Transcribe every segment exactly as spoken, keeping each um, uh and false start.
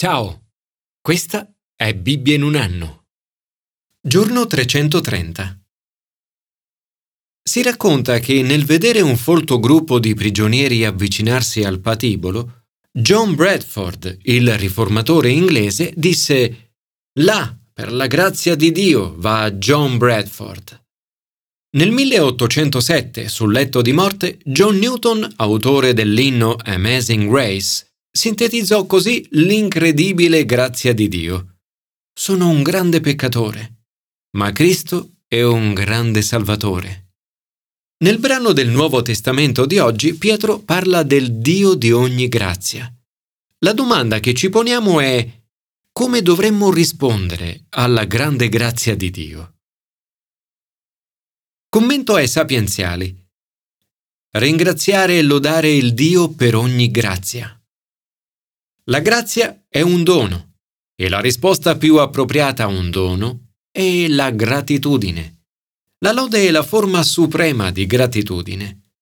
Ciao, questa è Bibbia in un anno. Giorno trecentotrenta. Si racconta che nel vedere un folto gruppo di prigionieri avvicinarsi al patibolo, John Bradford, il riformatore inglese, disse: «Là, per la grazia di Dio, va John Bradford». Nel milleottocentosette, sul letto di morte, John Newton, autore dell'inno Amazing Grace, sintetizzò così l'incredibile grazia di Dio. Sono un grande peccatore, ma Cristo è un grande Salvatore. Nel brano del Nuovo Testamento di oggi, Pietro parla del Dio di ogni grazia. La domanda che ci poniamo è: come dovremmo rispondere alla grande grazia di Dio? Commento ai Sapienziali. Ringraziare e lodare il Dio per ogni grazia. La grazia è un dono e la risposta più appropriata a un dono è la gratitudine. La lode è la forma suprema di gratitudine.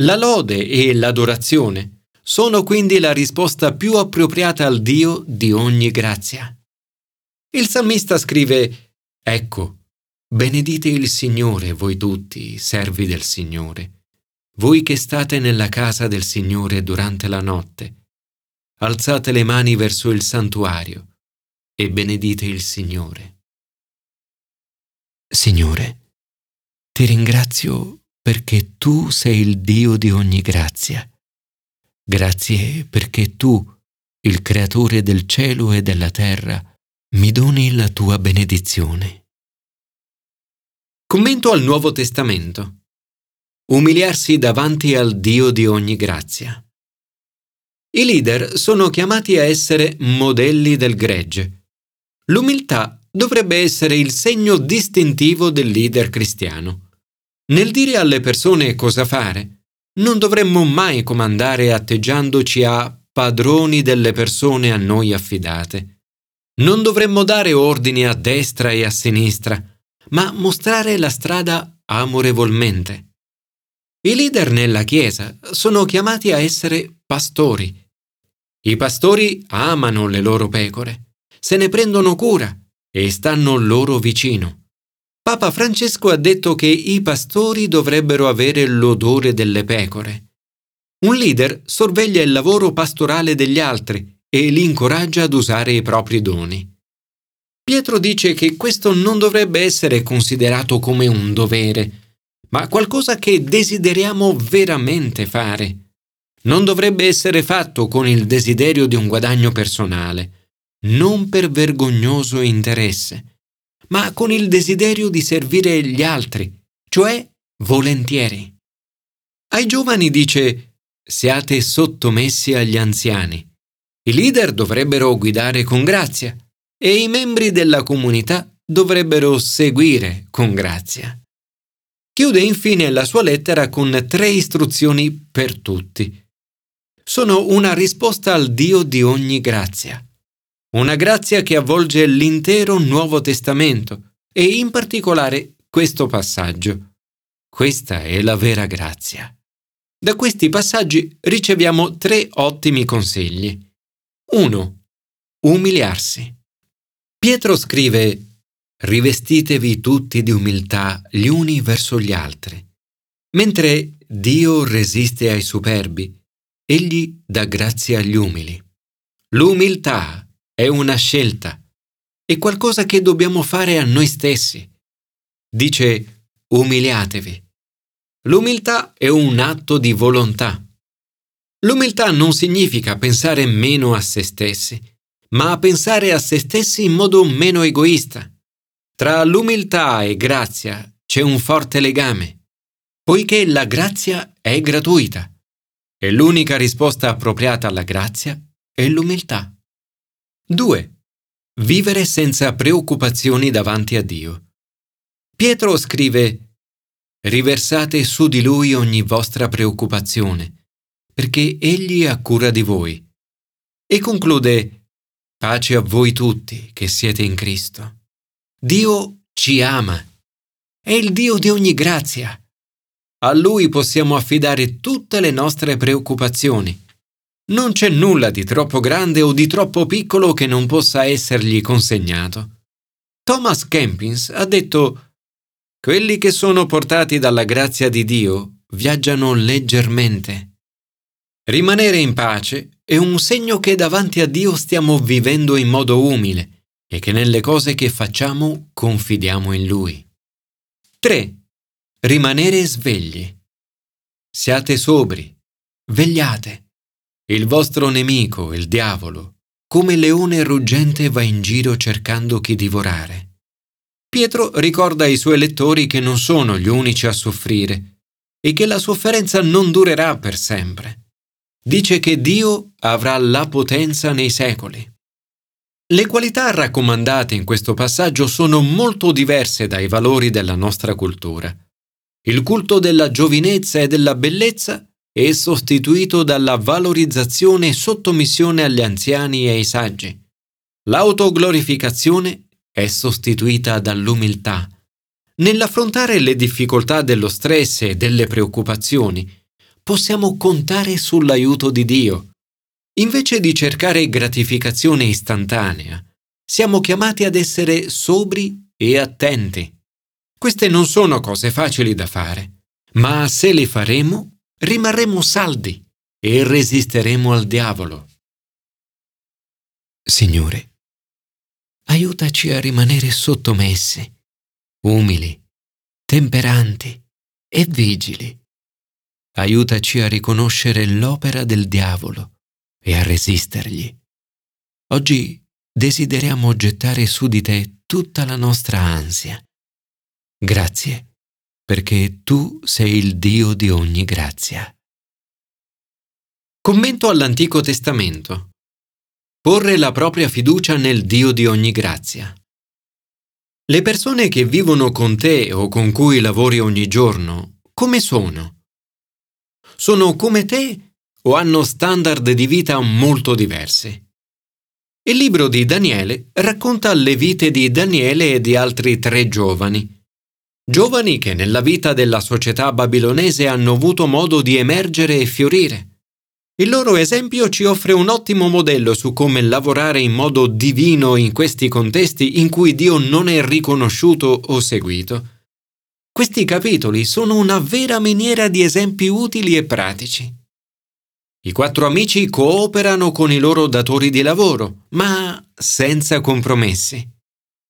La lode e l'adorazione sono quindi la risposta più appropriata al Dio di ogni grazia. Il salmista scrive: «Ecco, benedite il Signore voi tutti, servi del Signore, voi che state nella casa del Signore durante la notte. Alzate le mani verso il santuario e benedite il Signore». Signore, ti ringrazio perché tu sei il Dio di ogni grazia. Grazie perché tu, il Creatore del cielo e della terra, mi doni la tua benedizione. Commento al Nuovo Testamento. Umiliarsi davanti al Dio di ogni grazia. I leader sono chiamati a essere modelli del gregge. L'umiltà dovrebbe essere il segno distintivo del leader cristiano. Nel dire alle persone cosa fare, non dovremmo mai comandare atteggiandoci a padroni delle persone a noi affidate. Non dovremmo dare ordini a destra e a sinistra, ma mostrare la strada amorevolmente. I leader nella Chiesa sono chiamati a essere pastori. I pastori amano le loro pecore, se ne prendono cura e stanno loro vicino. Papa Francesco ha detto che i pastori dovrebbero avere l'odore delle pecore. Un leader sorveglia il lavoro pastorale degli altri e li incoraggia ad usare i propri doni. Pietro dice che questo non dovrebbe essere considerato come un dovere, ma qualcosa che desideriamo veramente fare. Non dovrebbe essere fatto con il desiderio di un guadagno personale, non per vergognoso interesse, ma con il desiderio di servire gli altri, cioè volentieri. Ai giovani dice: «Siate sottomessi agli anziani». I leader dovrebbero guidare con grazia, e i membri della comunità dovrebbero seguire con grazia. Chiude infine la sua lettera con tre istruzioni per tutti. Sono una risposta al Dio di ogni grazia. Una grazia che avvolge l'intero Nuovo Testamento e in particolare questo passaggio. Questa è la vera grazia. Da questi passaggi riceviamo tre ottimi consigli. uno. Umiliarsi. Pietro scrive: «Rivestitevi tutti di umiltà gli uni verso gli altri. Mentre Dio resiste ai superbi, egli dà grazia agli umili». L'umiltà è una scelta, è qualcosa che dobbiamo fare a noi stessi. Dice: «Umiliatevi». L'umiltà è un atto di volontà. L'umiltà non significa pensare meno a se stessi, ma a pensare a se stessi in modo meno egoista. Tra l'umiltà e grazia c'è un forte legame, poiché la grazia è gratuita e l'unica risposta appropriata alla grazia è l'umiltà. due. Vivere senza preoccupazioni davanti a Dio. Pietro scrive: «Riversate su di Lui ogni vostra preoccupazione, perché Egli ha cura di voi». E conclude: «Pace a voi tutti che siete in Cristo». Dio ci ama. È il Dio di ogni grazia. A Lui possiamo affidare tutte le nostre preoccupazioni. Non c'è nulla di troppo grande o di troppo piccolo che non possa essergli consegnato. Thomas Kempis ha detto: «Quelli che sono portati dalla grazia di Dio viaggiano leggermente». Rimanere in pace è un segno che davanti a Dio stiamo vivendo in modo umile e che nelle cose che facciamo confidiamo in Lui. tre. Rimanere svegli. Siate sobri, vegliate. Il vostro nemico, il diavolo, come leone ruggente va in giro cercando chi divorare. Pietro ricorda ai suoi lettori che non sono gli unici a soffrire e che la sofferenza non durerà per sempre. Dice che Dio avrà la potenza nei secoli. Le qualità raccomandate in questo passaggio sono molto diverse dai valori della nostra cultura. Il culto della giovinezza e della bellezza è sostituito dalla valorizzazione e sottomissione agli anziani e ai saggi. L'autoglorificazione è sostituita dall'umiltà. Nell'affrontare le difficoltà dello stress e delle preoccupazioni, possiamo contare sull'aiuto di Dio. Invece di cercare gratificazione istantanea, siamo chiamati ad essere sobri e attenti. Queste non sono cose facili da fare, ma se le faremo, rimarremo saldi e resisteremo al diavolo. Signore, aiutaci a rimanere sottomessi, umili, temperanti e vigili. Aiutaci a riconoscere l'opera del diavolo e a resistergli. Oggi desideriamo gettare su di te tutta la nostra ansia. Grazie, perché tu sei il Dio di ogni grazia. Commento all'Antico Testamento. Porre la propria fiducia nel Dio di ogni grazia. Le persone che vivono con te o con cui lavori ogni giorno, come sono? Sono come te o hanno standard di vita molto diversi? Il libro di Daniele racconta le vite di Daniele e di altri tre giovani. Giovani che nella vita della società babilonese hanno avuto modo di emergere e fiorire. Il loro esempio ci offre un ottimo modello su come lavorare in modo divino in questi contesti in cui Dio non è riconosciuto o seguito. Questi capitoli sono una vera miniera di esempi utili e pratici. I quattro amici cooperano con i loro datori di lavoro, ma senza compromessi.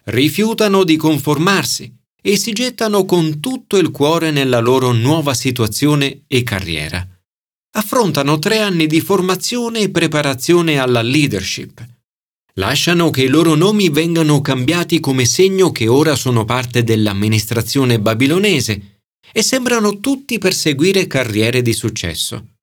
Rifiutano di conformarsi e si gettano con tutto il cuore nella loro nuova situazione e carriera. Affrontano tre anni di formazione e preparazione alla leadership. Lasciano che i loro nomi vengano cambiati come segno che ora sono parte dell'amministrazione babilonese e sembrano tutti perseguire carriere di successo.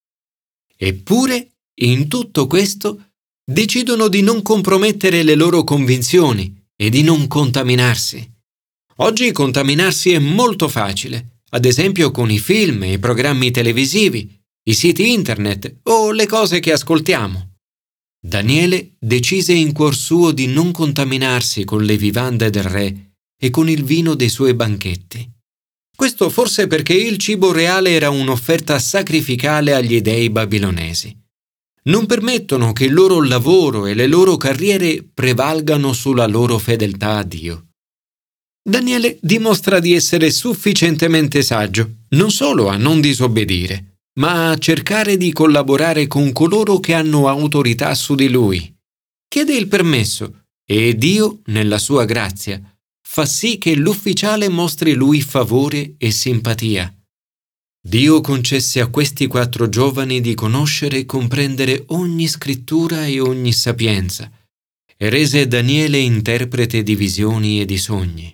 Eppure, in tutto questo, decidono di non compromettere le loro convinzioni e di non contaminarsi. Oggi contaminarsi è molto facile, ad esempio con i film, i programmi televisivi, i siti internet o le cose che ascoltiamo. Daniele decise in cuor suo di non contaminarsi con le vivande del re e con il vino dei suoi banchetti. Questo forse perché il cibo reale era un'offerta sacrificale agli dei babilonesi. Non permettono che il loro lavoro e le loro carriere prevalgano sulla loro fedeltà a Dio. Daniele dimostra di essere sufficientemente saggio, non solo a non disobbedire, ma a cercare di collaborare con coloro che hanno autorità su di lui. Chiede il permesso e Dio, nella sua grazia, fa sì che l'ufficiale mostri lui favore e simpatia. Dio concesse a questi quattro giovani di conoscere e comprendere ogni scrittura e ogni sapienza, e rese Daniele interprete di visioni e di sogni.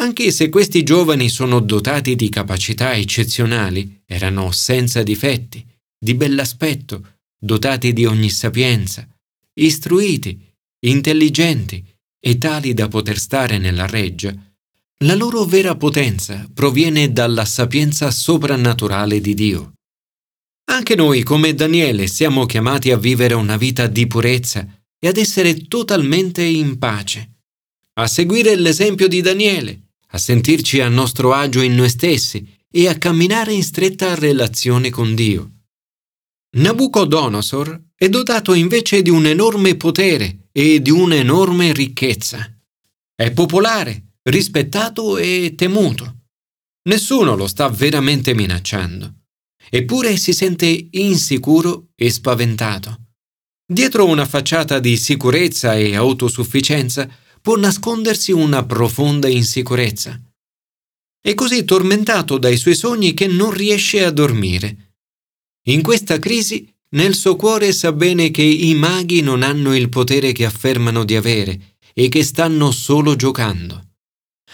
Anche se questi giovani sono dotati di capacità eccezionali, erano senza difetti, di bell'aspetto, dotati di ogni sapienza, istruiti, intelligenti e tali da poter stare nella reggia, la loro vera potenza proviene dalla sapienza soprannaturale di Dio. Anche noi, come Daniele, siamo chiamati a vivere una vita di purezza e ad essere totalmente in pace, a seguire l'esempio di Daniele, a sentirci a nostro agio in noi stessi e a camminare in stretta relazione con Dio. Nabucodonosor è dotato invece di un enorme potere e di un'enorme ricchezza. È popolare, rispettato e temuto. Nessuno lo sta veramente minacciando. Eppure si sente insicuro e spaventato. Dietro una facciata di sicurezza e autosufficienza può nascondersi una profonda insicurezza. È così tormentato dai suoi sogni che non riesce a dormire. In questa crisi, nel suo cuore sa bene che i maghi non hanno il potere che affermano di avere e che stanno solo giocando.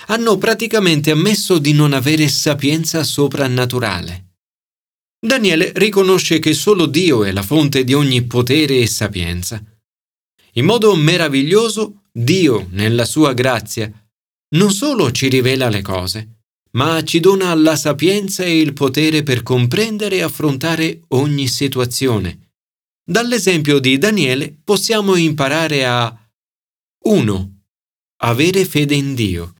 Hanno praticamente ammesso di non avere sapienza soprannaturale. Daniele riconosce che solo Dio è la fonte di ogni potere e sapienza. In modo meraviglioso, Dio, nella sua grazia, non solo ci rivela le cose, ma ci dona la sapienza e il potere per comprendere e affrontare ogni situazione. Dall'esempio di Daniele possiamo imparare a uno. Avere fede in Dio.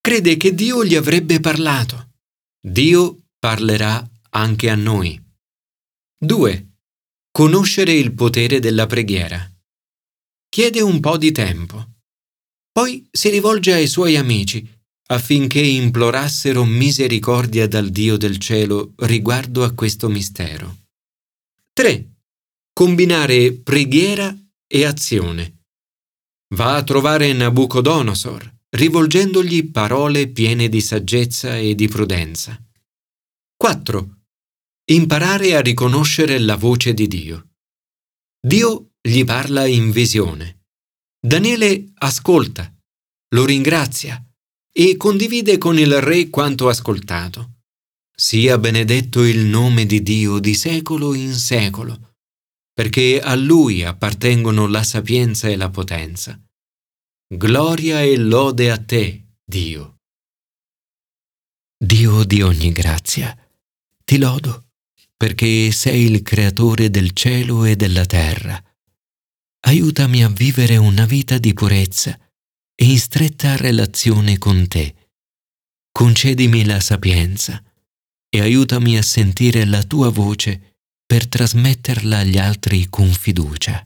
Crede che Dio gli avrebbe parlato. Dio parlerà anche a noi. due. Conoscere il potere della preghiera. Chiede un po' di tempo. Poi si rivolge ai suoi amici affinché implorassero misericordia dal Dio del cielo riguardo a questo mistero. tre. Combinare preghiera e azione. Va a trovare Nabucodonosor, rivolgendogli parole piene di saggezza e di prudenza. quattro. Imparare a riconoscere la voce di Dio. Dio gli parla in visione. Daniele ascolta, lo ringrazia e condivide con il re quanto ascoltato. Sia benedetto il nome di Dio di secolo in secolo, perché a lui appartengono la sapienza e la potenza. Gloria e lode a te, Dio. Dio di ogni grazia, ti lodo, perché sei il creatore del cielo e della terra. Aiutami a vivere una vita di purezza e in stretta relazione con te. Concedimi la sapienza e aiutami a sentire la tua voce per trasmetterla agli altri con fiducia.